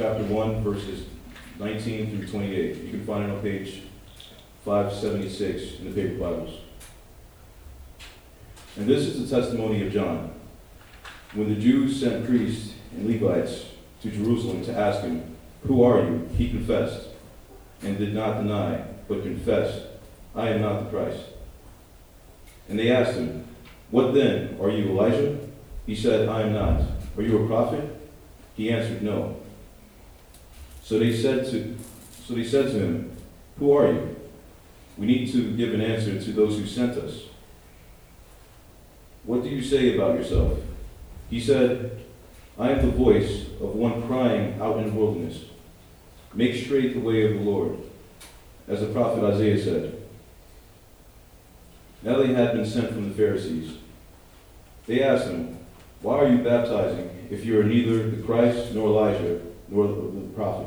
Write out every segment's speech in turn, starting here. chapter 1, verses 19 through 28. You can find it on page 576 in the paper Bibles. And this is the testimony of John. When the Jews sent priests and Levites to Jerusalem to ask him, "Who are you?" he confessed and did not deny, but confessed, "I am not the Christ." And they asked him, "What then? Are you Elijah?" He said, "I am not." "Are you a prophet?" He answered, "No." So they said to him, "Who are you? We need to give an answer to those who sent us. What do you say about yourself?" He said, "I am the voice of one crying out in the wilderness, 'Make straight the way of the Lord,' as the prophet Isaiah said." Now they had been sent from the Pharisees. They asked him, "Why are you baptizing if you are neither the Christ nor Elijah nor the prophet?"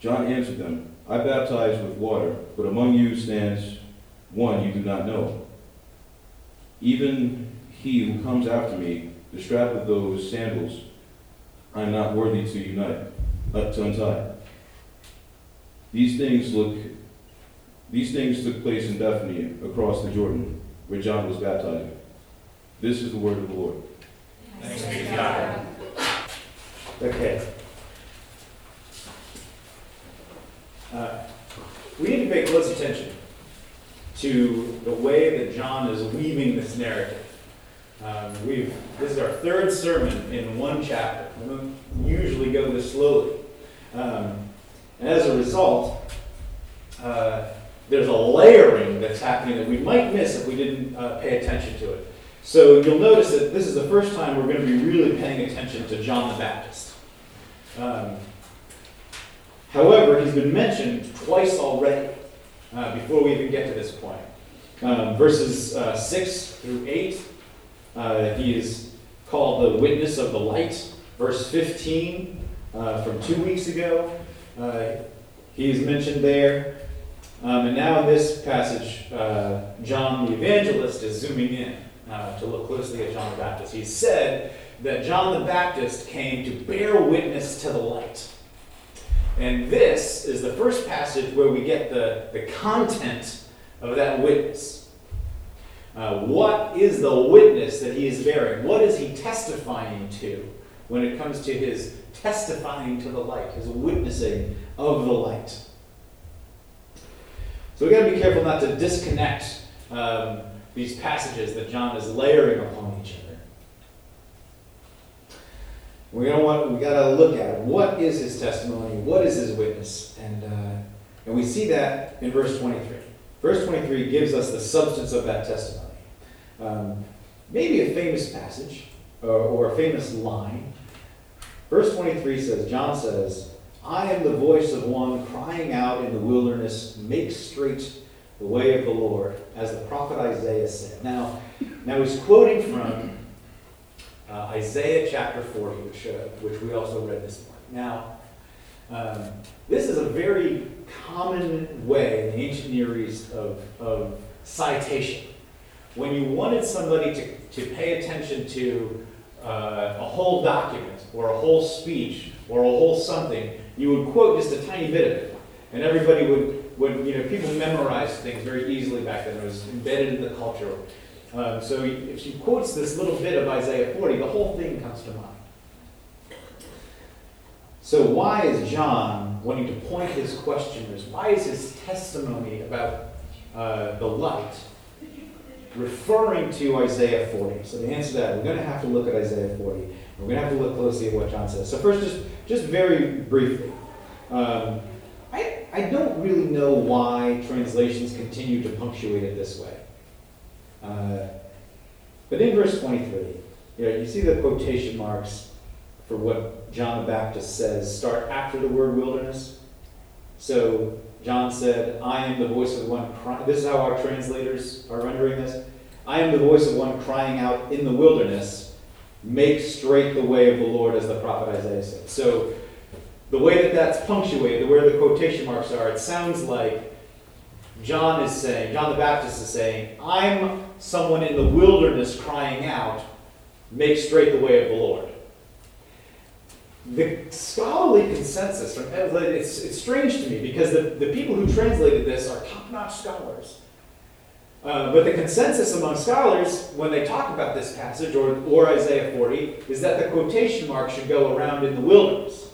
John answered them, "I baptize with water, but among you stands one you do not know, even he who comes after me, the strap of those sandals I am not worthy to untie. These things took place in Bethany, across the Jordan, where John was baptizing. This is the word of the Lord. Thanks be to God. Okay. We need to pay close attention to the way that John is weaving this narrative. This is our third sermon in one chapter. We usually go this slowly. And as a result, there's a layering that's happening that we might miss if we didn't pay attention to it. So you'll notice that this is the first time we're going to be really paying attention to John the Baptist. However, he's been mentioned twice already before we even get to this point. Verses 6 through 8, he is called the witness of the light. Verse 15, from 2 weeks ago, he is mentioned there. And now in this passage, John the Evangelist is zooming in to look closely at John the Baptist. He said that John the Baptist came to bear witness to the light. And this is the first passage where we get the content of that witness. What is the witness that he is bearing? What is he testifying to when it comes to his testifying to the light, his witnessing of the light? So we've got to be careful not to disconnect these passages that John is layering upon each other. We've got to look at what is his testimony, what is his witness, and we see that in verse 23. Verse 23 gives us the substance of that testimony. Maybe a famous passage or a famous line. Verse 23 says, John says, "I am the voice of one crying out in the wilderness, 'Make straight the way of the Lord,' as the prophet Isaiah said." Now he's quoting from Isaiah chapter 40, which we also read this morning. Now, this is a very common way in the ancient Near East of citation. When you wanted somebody to pay attention to a whole document, or a whole speech, or a whole something, you would quote just a tiny bit of it. And everybody people memorized things very easily back then. It was embedded in the culture. So if she quotes this little bit of Isaiah 40, the whole thing comes to mind. So why is John wanting to point his questioners? Why is his testimony about the light referring to Isaiah 40? So to answer that, we're going to have to look at Isaiah 40. We're going to have to look closely at what John says. So first, just very briefly, I don't really know why translations continue to punctuate it this way. But in verse 23, you see the quotation marks for what John the Baptist says start after the word wilderness. So John said, "I am the voice of one crying." This is how our translators are rendering this. "I am the voice of one crying out in the wilderness, 'Make straight the way of the Lord,' as the prophet Isaiah said." So the way that that's punctuated, where the quotation marks are, it sounds like John the Baptist is saying, "I'm someone in the wilderness crying out, 'Make straight the way of the Lord.'" the scholarly consensus from it's strange to me because the people who translated this are top-notch scholars. But the consensus among scholars when they talk about this passage or Isaiah 40 is that the quotation mark should go around in the wilderness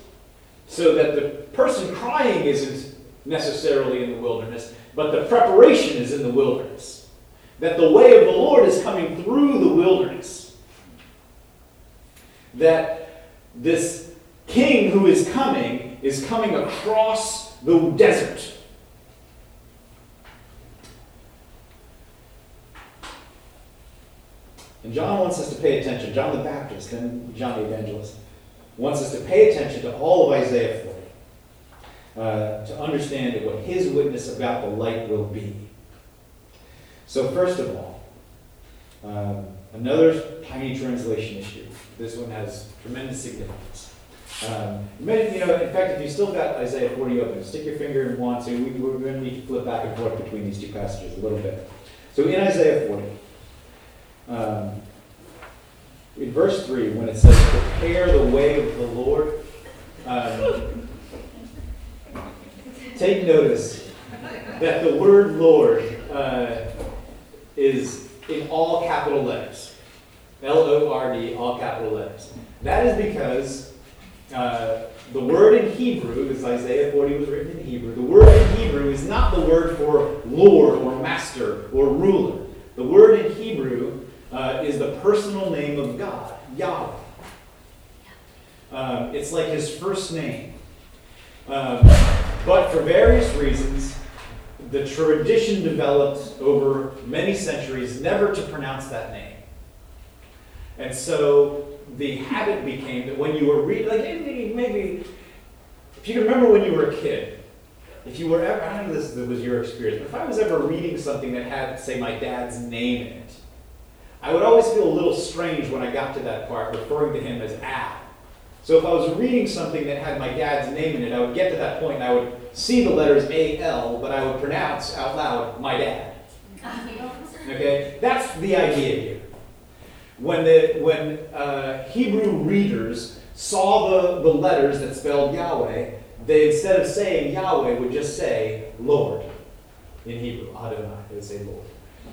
so that the person crying isn't necessarily in the wilderness, but the preparation is in the wilderness. That the way of the Lord is coming through the wilderness. That this king who is coming across the desert. And John wants us to pay attention. John the Baptist and John the Evangelist wants us to pay attention to all of Isaiah 40. To understand what his witness about the light will be. So first of all, another tiny translation issue. This one has tremendous significance. In fact, if you still got Isaiah 40 open, stick your finger and want to. We're going to need to flip back and forth between these two passages a little bit. So in Isaiah 40, in verse 3, when it says, prepare the way of the Lord, take notice that the word Lord is in all capital letters. L-O-R-D, all capital letters. That is because the word in Hebrew, because Isaiah 40 was written in Hebrew, the word in Hebrew is not the word for Lord or Master or Ruler. The word in Hebrew is the personal name of God, Yahweh. It's like his first name. But for various reasons, the tradition developed over many centuries never to pronounce that name. And so the habit became that when you were reading, like maybe, if you can remember when you were a kid, if you were ever, I don't know if this was your experience, but if I was ever reading something that had, say, my dad's name in it, I would always feel a little strange when I got to that part, referring to him as Al. So if I was reading something that had my dad's name in it, I would get to that point and I would see the letters A-L, but I would pronounce out loud, my dad. Okay? That's the idea here. When Hebrew readers saw the letters that spelled Yahweh, they, instead of saying Yahweh, would just say Lord in Hebrew. Adonai, they would say Lord.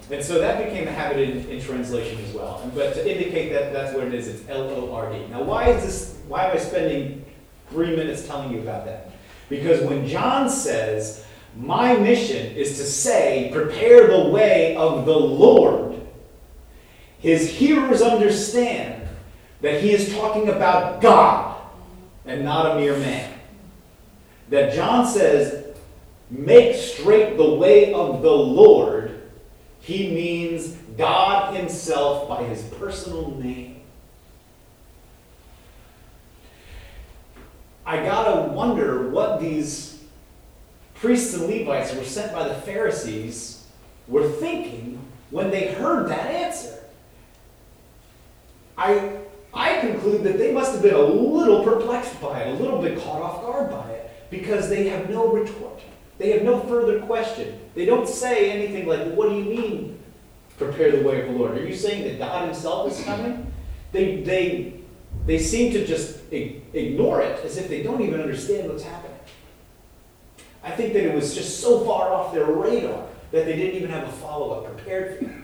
And so that became a habit in translation as well. But to indicate that that's what it is, it's L-O-R-D. Now why am I spending 3 minutes telling you about that? Because when John says, my mission is to say, prepare the way of the Lord, his hearers understand that he is talking about God and not a mere man. That John says, make straight the way of the Lord, he means God himself by his personal name. I gotta wonder what these priests and Levites who were sent by the Pharisees were thinking when they heard that answer. I conclude that they must have been a little perplexed by it, a little bit caught off guard by it, because they have no retort. They have no further question. They don't say anything like, what do you mean, prepare the way of the Lord? Are you saying that God himself is coming? They seem to just ignore it as if they don't even understand what's happening. I think that it was just so far off their radar that they didn't even have a follow-up prepared for them.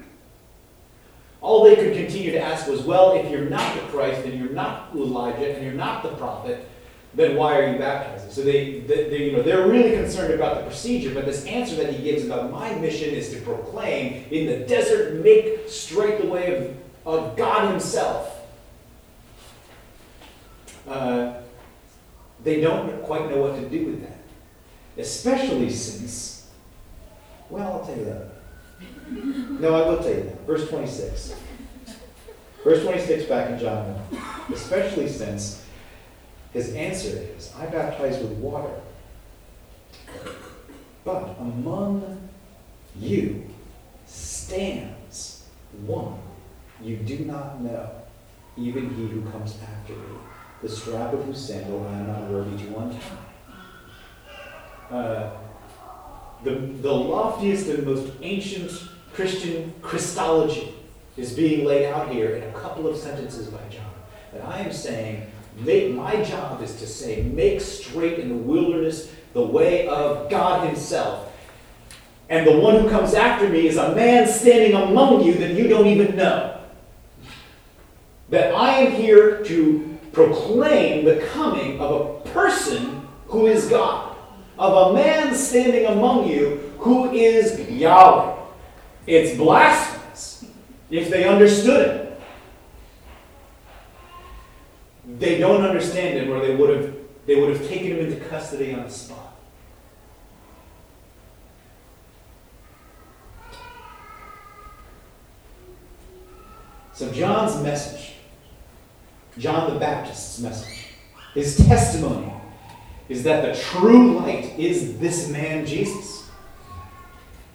All they could continue to ask was, well, if you're not the Christ, and you're not Elijah, and you're not the prophet, then why are you baptizing? So they're really concerned about the procedure, but this answer that he gives about my mission is to proclaim in the desert, make straight the way of God himself. They don't quite know what to do with that. Especially since, well, I'll tell you that. No, I will tell you that. Verse 26. Verse 26 back in John 1. Especially since his answer is, I baptize with water, but among you stands one you do not know, even he who comes after you, the strap of whose sandal I am not worthy to untie. The loftiest and most ancient Christian Christology is being laid out here in a couple of sentences by John. That I am saying, My job is to say, make straight in the wilderness the way of God himself. And the one who comes after me is a man standing among you that you don't even know. That I am here to proclaim the coming of a person who is God. Of a man standing among you who is Yahweh. It's blasphemous if they understood it. They don't understand him, or they would have taken him into custody on the spot. So John's message, John the Baptist's message, his testimony, is that the true light is this man Jesus.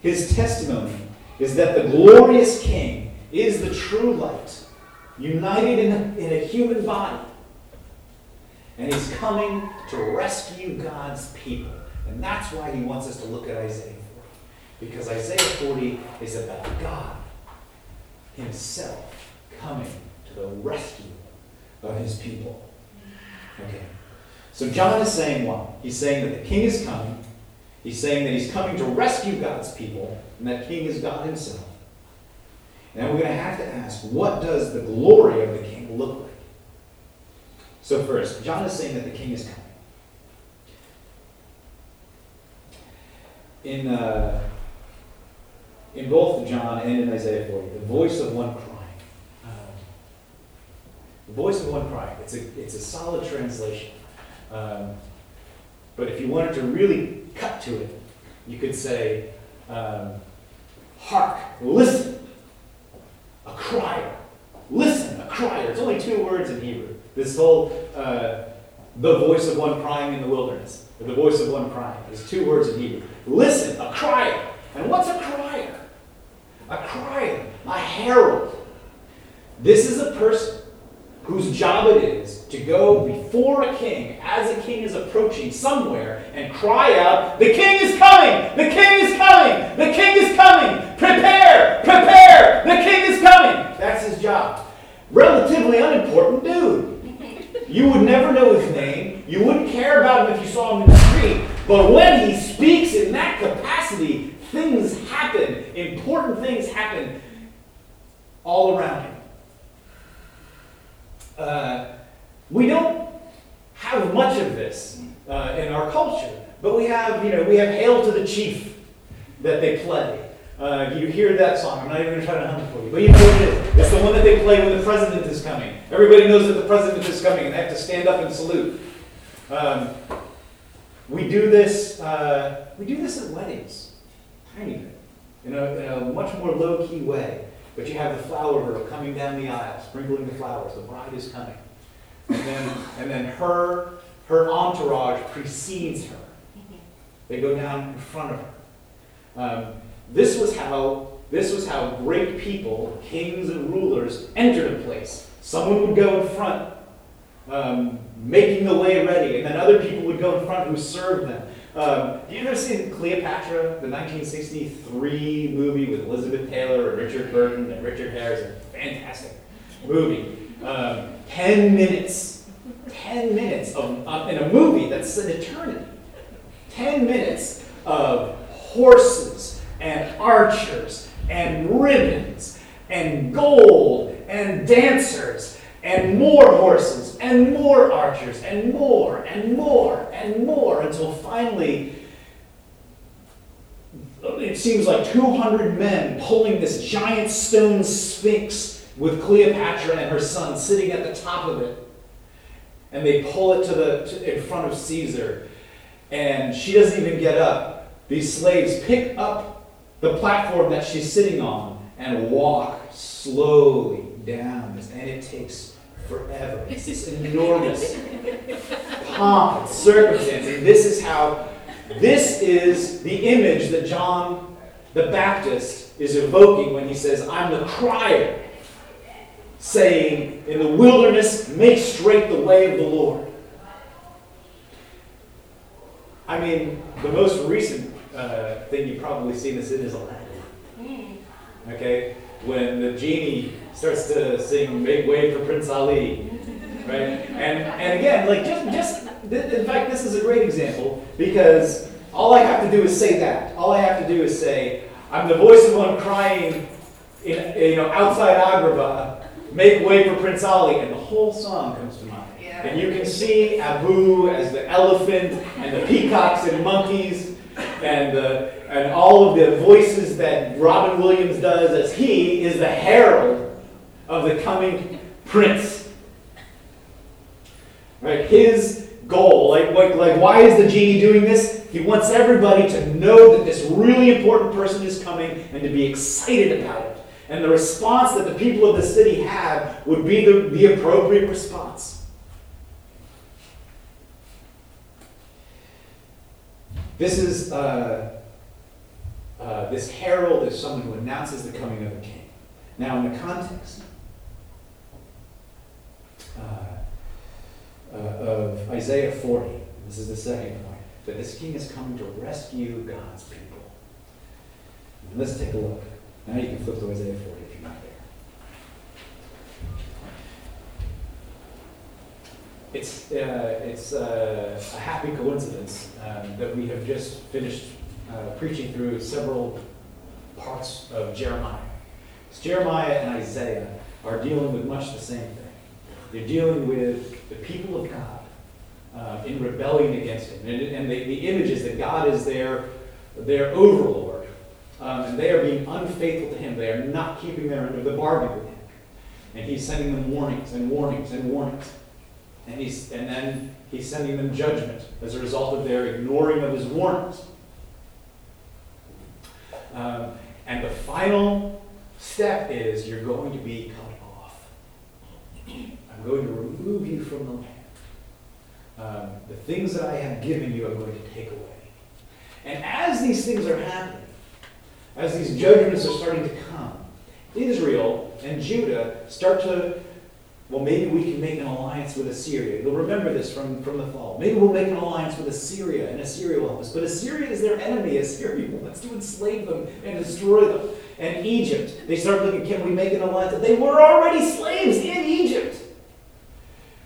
His testimony is that the glorious King is the true light, united in a human body. And he's coming to rescue God's people. And that's why he wants us to look at Isaiah 40. Because Isaiah 40 is about God himself coming to the rescue of his people. Okay. So John is saying what? He's saying that the king is coming. He's saying that he's coming to rescue God's people. And that king is God himself. And we're going to have to ask, what does the glory of the king look like? So first, John is saying that the king is coming. In both John and in Isaiah 40, the voice of one crying. The voice of one crying. It's a solid translation. But if you wanted to really cut to it, you could say, hark, listen, a crier. Listen, a crier. It's only two words in Hebrew. This whole, the voice of one crying in the wilderness, or the voice of one crying, is two words in Hebrew. Listen, a crier. And what's a crier? A crier, a herald. This is a person whose job it is to go before a king, as a king is approaching somewhere, and cry out, the king is coming! The king is coming! The king is coming! Prepare! Prepare! The king is coming! That's his job. Relatively unimportant dude. You would never know his name. You wouldn't care about him if you saw him in the street. But when he speaks in that capacity, things happen. Important things happen all around him. We don't have much of this in our culture, but we have "Hail to the Chief" that they play. You hear that song. I'm not even going to try to hum it for you. But you know what it is. It's the one that they play when the president is coming. Everybody knows that the president is coming, and they have to stand up and salute. We do this at weddings. Tiny bit. In a much more low-key way. But you have the flower girl coming down the aisle, sprinkling the flowers. The bride is coming. And then her entourage precedes her. They go down in front of her. This was how great people, kings and rulers, entered a place. Someone would go in front, making the way ready, and then other people would go in front who served them. You ever seen Cleopatra, the 1963 movie with Elizabeth Taylor and Richard Burton and Richard Harris? A fantastic movie. 10 minutes of in a movie that's an eternity. 10 minutes of horses and archers and ribbons and gold and dancers and more horses and more archers and more and more and more until finally it seems like 200 men pulling this giant stone sphinx with Cleopatra and her son sitting at the top of it. And they pull it to in front of Caesar. And she doesn't even get up. These slaves pick up the platform that she's sitting on and walk slowly down. And it takes forever. It's this enormous pomp and circumstance. And this is the image that John the Baptist is evoking when he says, I'm the crier, saying, in the wilderness, make straight the way of the Lord. I mean, the most recent thing you've probably seen this in is Aladdin. Okay? When the genie starts to sing Make Way for Prince Ali, right? And again, like just in fact, this is a great example because all I have to do is say that. All I have to do is say, I'm the voice of one crying, outside Agrabah, make way for Prince Ali, and the whole song comes to mind. Yeah. And you can see Abu as the elephant, and the peacocks and monkeys, and all of the voices that Robin Williams does as he is the herald of the coming prince. Right? His goal, like why is the genie doing this? He wants everybody to know that this really important person is coming and to be excited about it. And the response that the people of the city have would be the appropriate response. This is this herald is someone who announces the coming of a king. Now, in the context of Isaiah 40, this is the second point, that this king is coming to rescue God's people. And let's take a look. Now you can flip to Isaiah 40 if you're not there. It's a happy coincidence that we have just finished preaching through several parts of Jeremiah. So Jeremiah and Isaiah are dealing with much the same thing. They're dealing with the people of God in rebellion against Him, and the image is that God is their overlord. And they are being unfaithful to Him. They are not keeping their end of the bargain with Him. And He's sending them warnings and warnings and warnings. And then He's sending them judgment as a result of their ignoring of His warnings. And the final step is you're going to be cut off. I'm going to remove you from the land. The things that I have given you, I'm going to take away. And as these things are happening, as these judgments are starting to come, Israel and Judah start to, well, maybe we can make an alliance with Assyria. You'll remember this from the fall. Maybe we'll make an alliance with Assyria, and Assyria will help us. But Assyria is their enemy. Assyria wants to enslave them and destroy them. And Egypt, they start looking, can we make an alliance? They were already slaves in Egypt.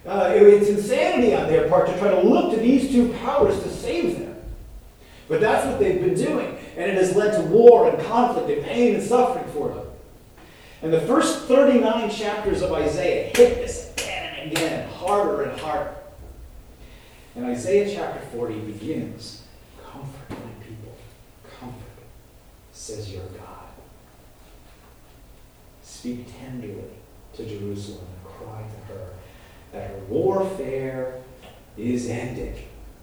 It's insanity on their part to try to look to these two powers to save them. But that's what they've been doing. And it has led to war and conflict and pain and suffering for them. And the first 39 chapters of Isaiah hit this again and again, harder and harder. And Isaiah chapter 40 begins, "Comfort my people, comfort, says your God. Speak tenderly to Jerusalem and cry to her that her warfare is ended,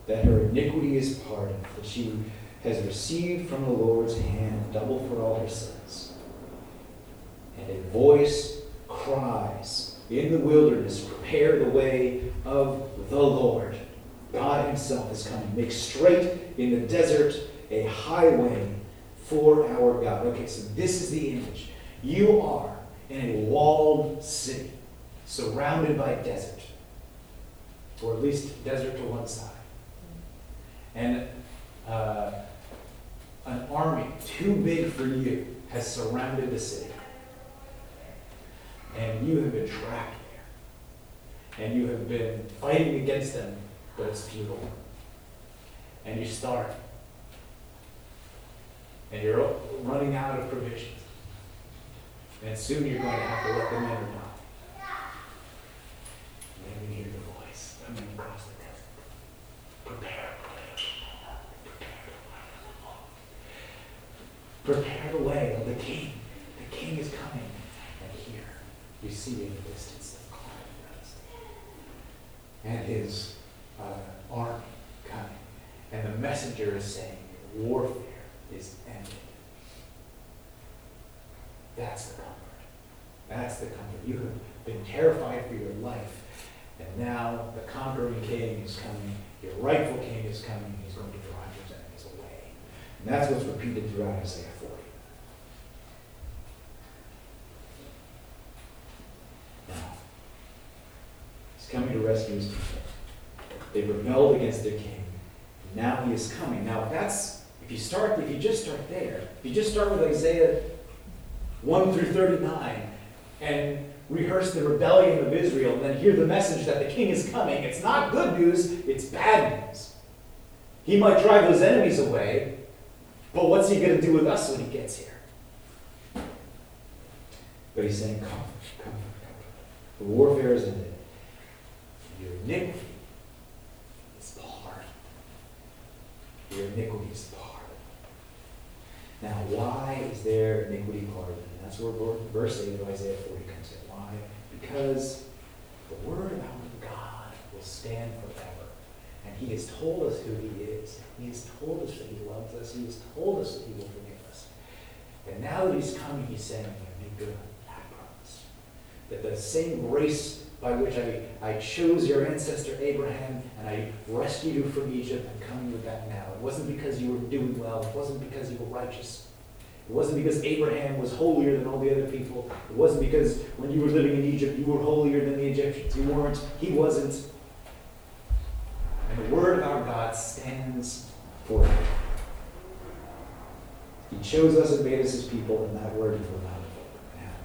that her iniquity is pardoned, that she has received from the Lord's hand double for all her sins." And a voice cries in the wilderness, "Prepare the way of the Lord. God Himself is coming. Make straight in the desert a highway for our God." Okay, so this is the image. You are in a walled city, surrounded by desert, or at least desert to one side. And an army too big for you has surrounded the city. And you have been trapped there. And you have been fighting against them, but it's futile. And you starve. And you're running out of provisions. And soon you're going to have to let them in or not. And then you hear the voice coming across the desert. Prepare. Prepare the way of the king. The king is coming. And here you see in the distance the cloud of dust and his army coming. And the messenger is saying, warfare is ended. That's the comfort. That's the comfort. You have been terrified for your life. And now the conquering king is coming. Your rightful king is coming. He's going to drive your enemies away. And that's what's repeated throughout Isaiah 40. Now, He's coming to rescue His people. They rebelled against their king. Now He is coming. Now, if you just start with Isaiah 1 through 39, and rehearse the rebellion of Israel and then hear the message that the king is coming. It's not good news, it's bad news. He might drive those enemies away, but what's he going to do with us when he gets here? But he's saying, comfort, comfort, comfort. The warfare is ended. Your iniquity is pardoned. Your iniquity is pardoned. Now, why is there iniquity pardoned? And that's where verse 8 of Isaiah 40 comes in. Why? Because the word of our God will stand forever. And he has told us who he is. He has told us that he loves us. He has told us that he will forgive us. And now that he's coming, he's saying, I make good that promise. That the same grace by which I chose your ancestor Abraham and I rescued you from Egypt, I'm coming with that now. It wasn't because you were doing well. It wasn't because you were righteous. It wasn't because Abraham was holier than all the other people. It wasn't because when you were living in Egypt, you were holier than the Egyptians. You weren't. He wasn't. And the word of our God stands for him. He chose us and made us his people, and that word is allowed to happen.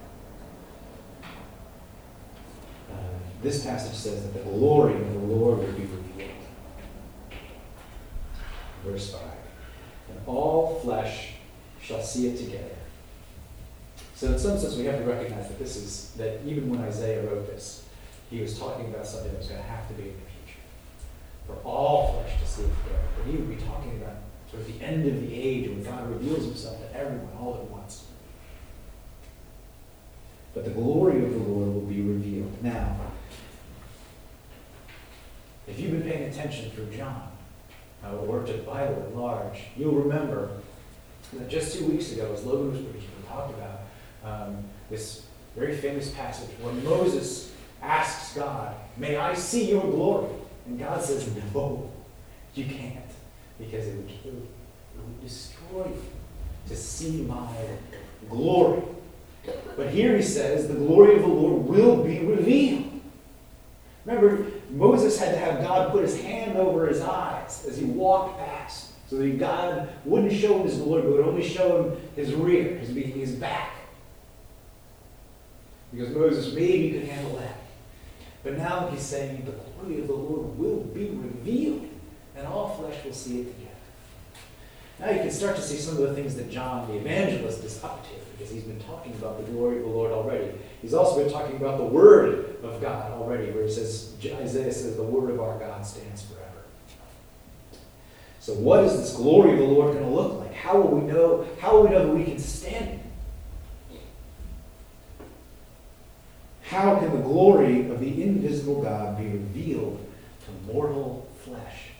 This passage says that the glory of the Lord will be revealed. Verse 5. And all flesh shall see it together. So in some sense we have to recognize that that even when Isaiah wrote this, he was talking about something that was going to have to be in the future. For all flesh to see it together. But he would be talking about sort of the end of the age when God reveals himself to everyone all at once. But the glory of the Lord will be revealed. Now, if you've been paying attention through John, or to the Bible at large, you'll remember that just 2 weeks ago, as Logan was preaching, we talked about this very famous passage where Moses asks God, may I see your glory? And God says, no, you can't, because it would kill you. It would destroy you to see my glory. But here he says, the glory of the Lord will be revealed. Remember, Moses had to have God put his hand over his eyes as he walked past, so that God wouldn't show him his glory, but would only show him his rear, his back. Because Moses maybe could handle that. But now he's saying, the glory of the Lord will be revealed, and all flesh will see it together. Now you can start to see some of the things that John the evangelist is up to, because he's been talking about the glory of the Lord already. He's also been talking about the word of God already, where Isaiah says, the word of our God stands forever. So what is this glory of the Lord going to look like? How will we know that we can stand it? How can the glory of the invisible God be revealed to mortal flesh?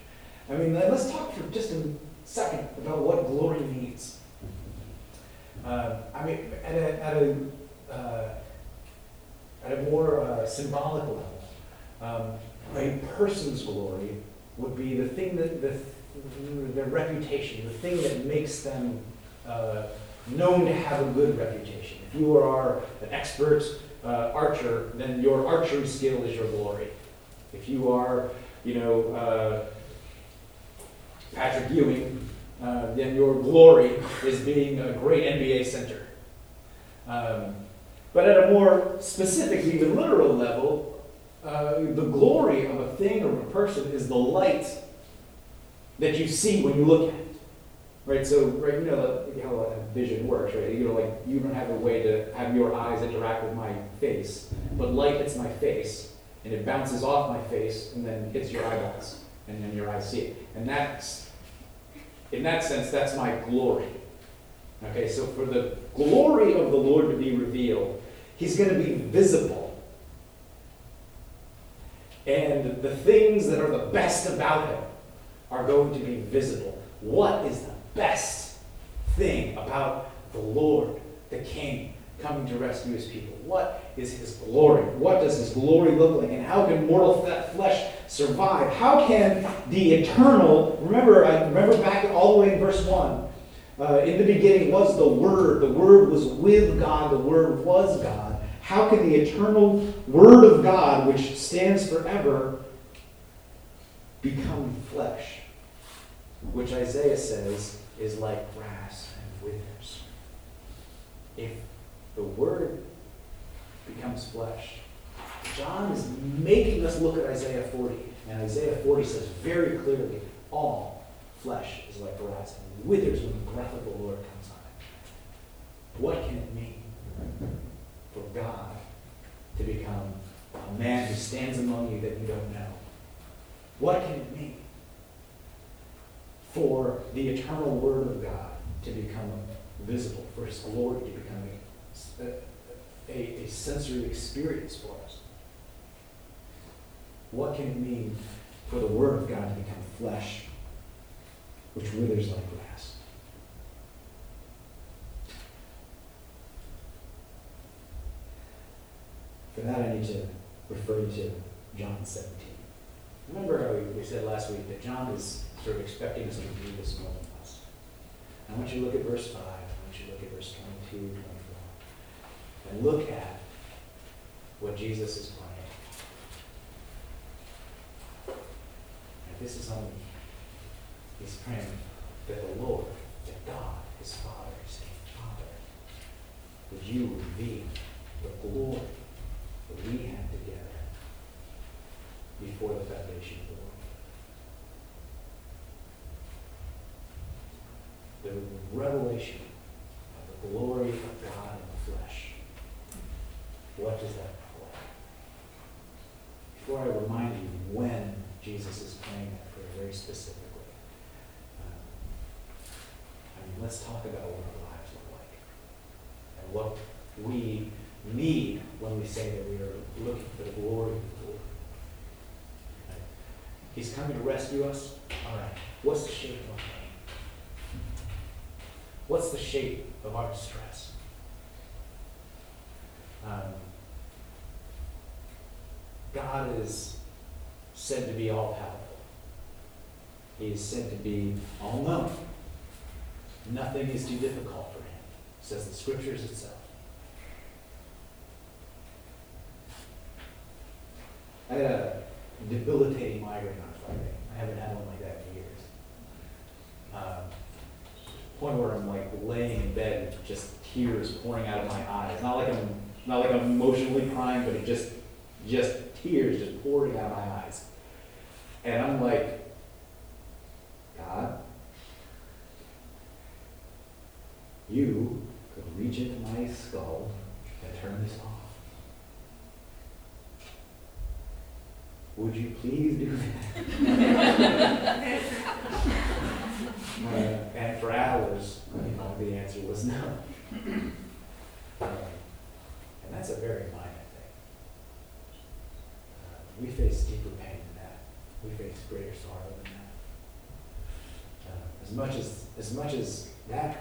I mean, let's talk for just a second about what glory means. At a more symbolic level, a person's glory would be their reputation, the thing that makes them known to have a good reputation. If you are an expert archer, then your archery skill is your glory. If you are, Patrick Ewing, then your glory is being a great NBA center. But at a more specific, even literal level, the glory of a thing or a person is the light that you see when you look at it. Right? So, right, how a vision works, right? You don't have a way to have your eyes interact with my face, but light hits my face, and it bounces off my face, and then hits your eyeballs, and then your eyes see it. And that's, in that sense, that's my glory. Okay, so for the glory of the Lord to be revealed, he's going to be visible. And the things that are the best about him are going to be visible. What is the best thing about the Lord, the King, coming to rescue his people? What is his glory? What does his glory look like? And how can mortal flesh survive? How can the eternal, remember back all the way in verse 1, in the beginning was the Word was with God, the Word was God. How can the eternal Word of God, which stands forever, become flesh, which Isaiah says is like grass and withers? If the Word becomes flesh. John is making us look at Isaiah 40. And Isaiah 40 says very clearly, all flesh is like grass and withers when the breath of the Lord comes on it. What can it mean for God to become a man who stands among you that you don't know? What can it mean for the eternal Word of God to become visible, for His glory to become a sensory experience for us? What can it mean for the Word of God to become flesh, which withers like grass? For that, I need to refer you to John 17. Remember how we said last week that John is sort of expecting us to read this more than us. I want you to look at verse 5. I want you to look at verse 22, 24. And look at what Jesus is claiming. This is only, he's praying that the Lord, that God, his Father, is saying, Father, would you reveal the glory that we had together before the foundation of the world. The revelation of the glory of God in the flesh. What does that mean? Before I remind you when Jesus is praying that prayer very specifically. Let's talk about what our lives look like and what we need when we say that we are looking for the glory of the Lord. Right? He's coming to rescue us. All right, what's the shape of our pain? What's the shape of our distress? God is said to be all-powerful. He is said to be all-knowing. Nothing is too difficult for him, says the Scriptures itself. I had a debilitating migraine on Friday. I haven't had one like that in years. To the point where I'm like laying in bed with just tears pouring out of my eyes. Not like I'm emotionally crying, but it just tears just pouring out of my eyes. And I'm like, God, you could reach into my skull and turn this off. Would you please do that? And for hours, the answer was no. And that's a very minor thing. We face deeper pain than that. We face greater sorrow than that. As much as that hurt,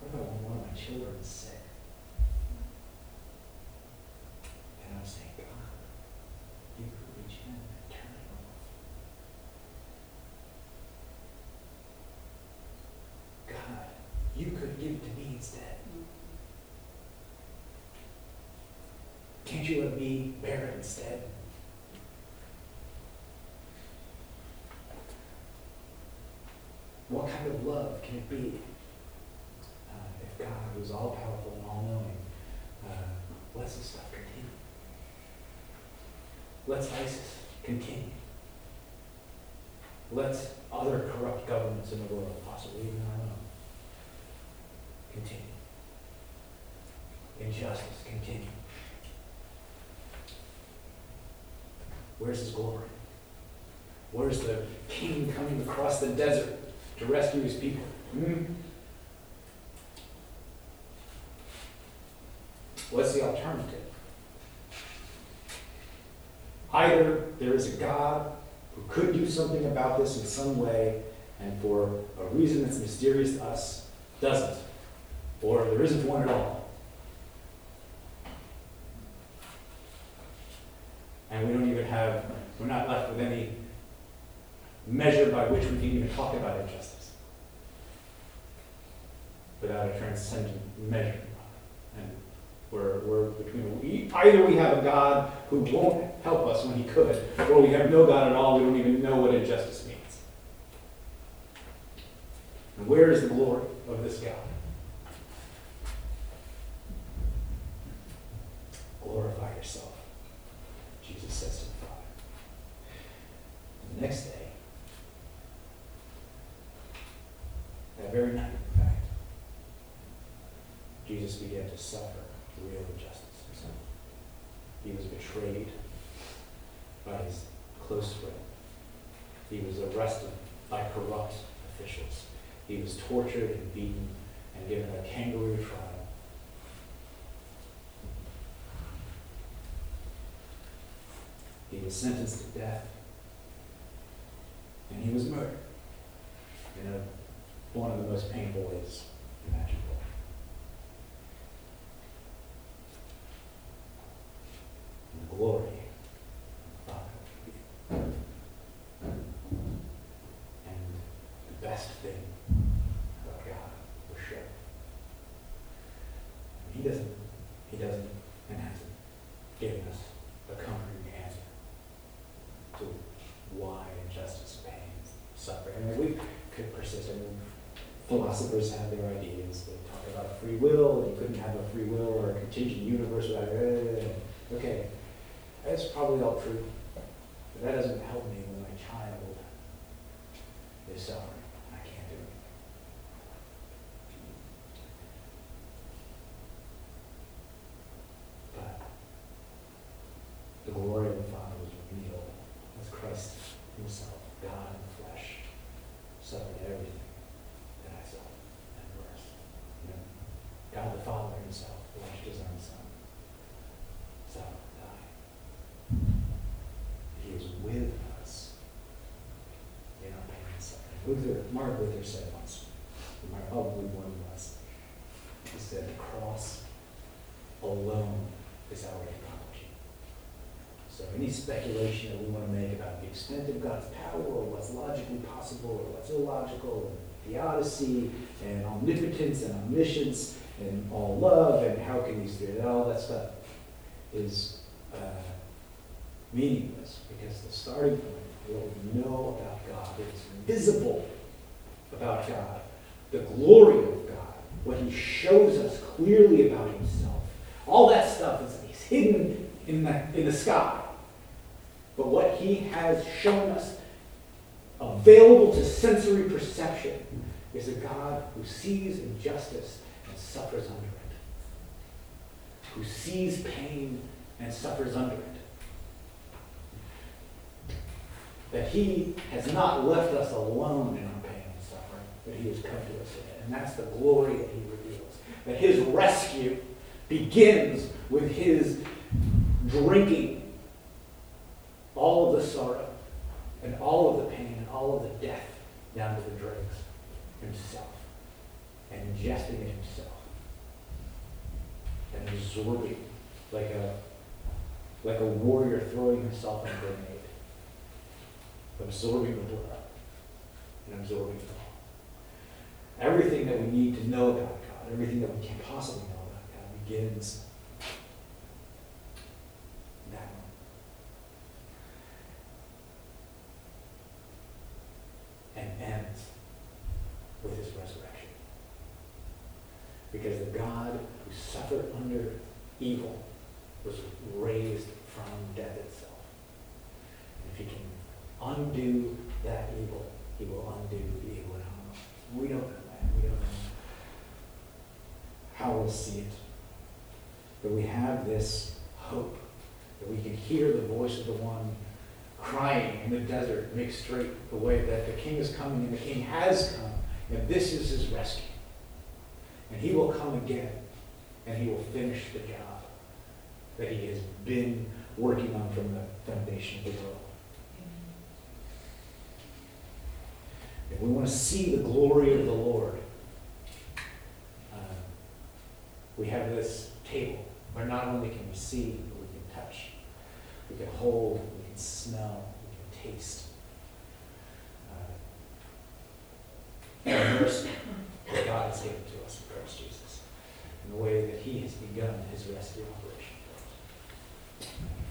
what about when one of my children is sick? And I'm saying, God, you could reach in and turn it off. God, you could give it to me instead. Can't you let me bear it instead? What kind of love can it be? God, who is all-powerful and all-knowing, lets this stuff continue. Let's ISIS continue. Let's other corrupt governments in the world, possibly even our own, continue. Injustice continue. Where's his glory? Where's the king coming across the desert to rescue his people? Mm-hmm. What's the alternative? Either there is a God who could do something about this in some way, and for a reason that's mysterious to us, doesn't. Or there isn't one at all. And we're not left with any measure by which we can even talk about injustice. Without a transcendent measure. We're between. Either we have a God who won't help us when he could, or we have no God at all. We don't even know what injustice means. And where is the glory of this God? very night, in fact, Jesus began to suffer real injustice himself. He was betrayed by his close friend. He was arrested by corrupt officials. He was tortured and beaten and given a kangaroo trial. He was sentenced to death, and he was murdered in one of the most painful ways imaginable. And the glory of the Father. And the best thing about God was shown. And He doesn't and hasn't given us a comforting answer to why injustice, pain, suffering. I mean, we could persist. I mean, philosophers have their ideas. They talk about free will, and you couldn't have a free will or a contingent universe without it. Okay, that's probably all true, but that doesn't help me when my child is suffering. I can't do anything. But the glory of the Father was revealed as Christ himself, God in the flesh, suffered everything that I suffered and worse. You know, God the Father himself washed his own Son. Die. He is with us in our pain and suffering. Martin Luther said once, probably one of us, he said, the cross alone is our theology. So any speculation that we want to make about the extent of God's power or what's logically possible or what's illogical, and theodicy and omnipotence and omniscience and all love and how can these do it, all that stuff, is meaningless, because the starting point, what we know about God, what is visible about God, the glory of God, what he shows us clearly about himself, all that stuff is hidden in the sky. But what he has shown us, available to sensory perception, is a God who sees injustice and suffers under it, who sees pain and suffers under it. That he has not left us alone in our pain and suffering, but he has come to us in it. And that's the glory that he reveals. That his rescue begins with his drinking all of the sorrow and all of the pain and all of the death down to the dregs himself, and ingesting it himself, and absorbing, like a warrior throwing himself in a grenade, absorbing the blood and absorbing it all. Everything that we need to know about God, everything that we can possibly know about God, begins that moment. And ends with his resurrection. Because the God who suffered under evil was raised from death itself. And if he can undo that evil, he will undo the evil in our lives. We don't know that. We don't know how we'll see it. But we have this hope that we can hear the voice of the one crying in the desert, make straight the way, that the king is coming, and the king has come, and this is his rescue. And he will come again, and he will finish the job that he has been working on from the foundation of the world. If we want to see the glory of the Lord, we have this table where not only can we see, but we can touch. We can hold, we can smell, we can taste. Mercy that God has given to us in Christ Jesus, in the way that he has begun his rescue operation for us.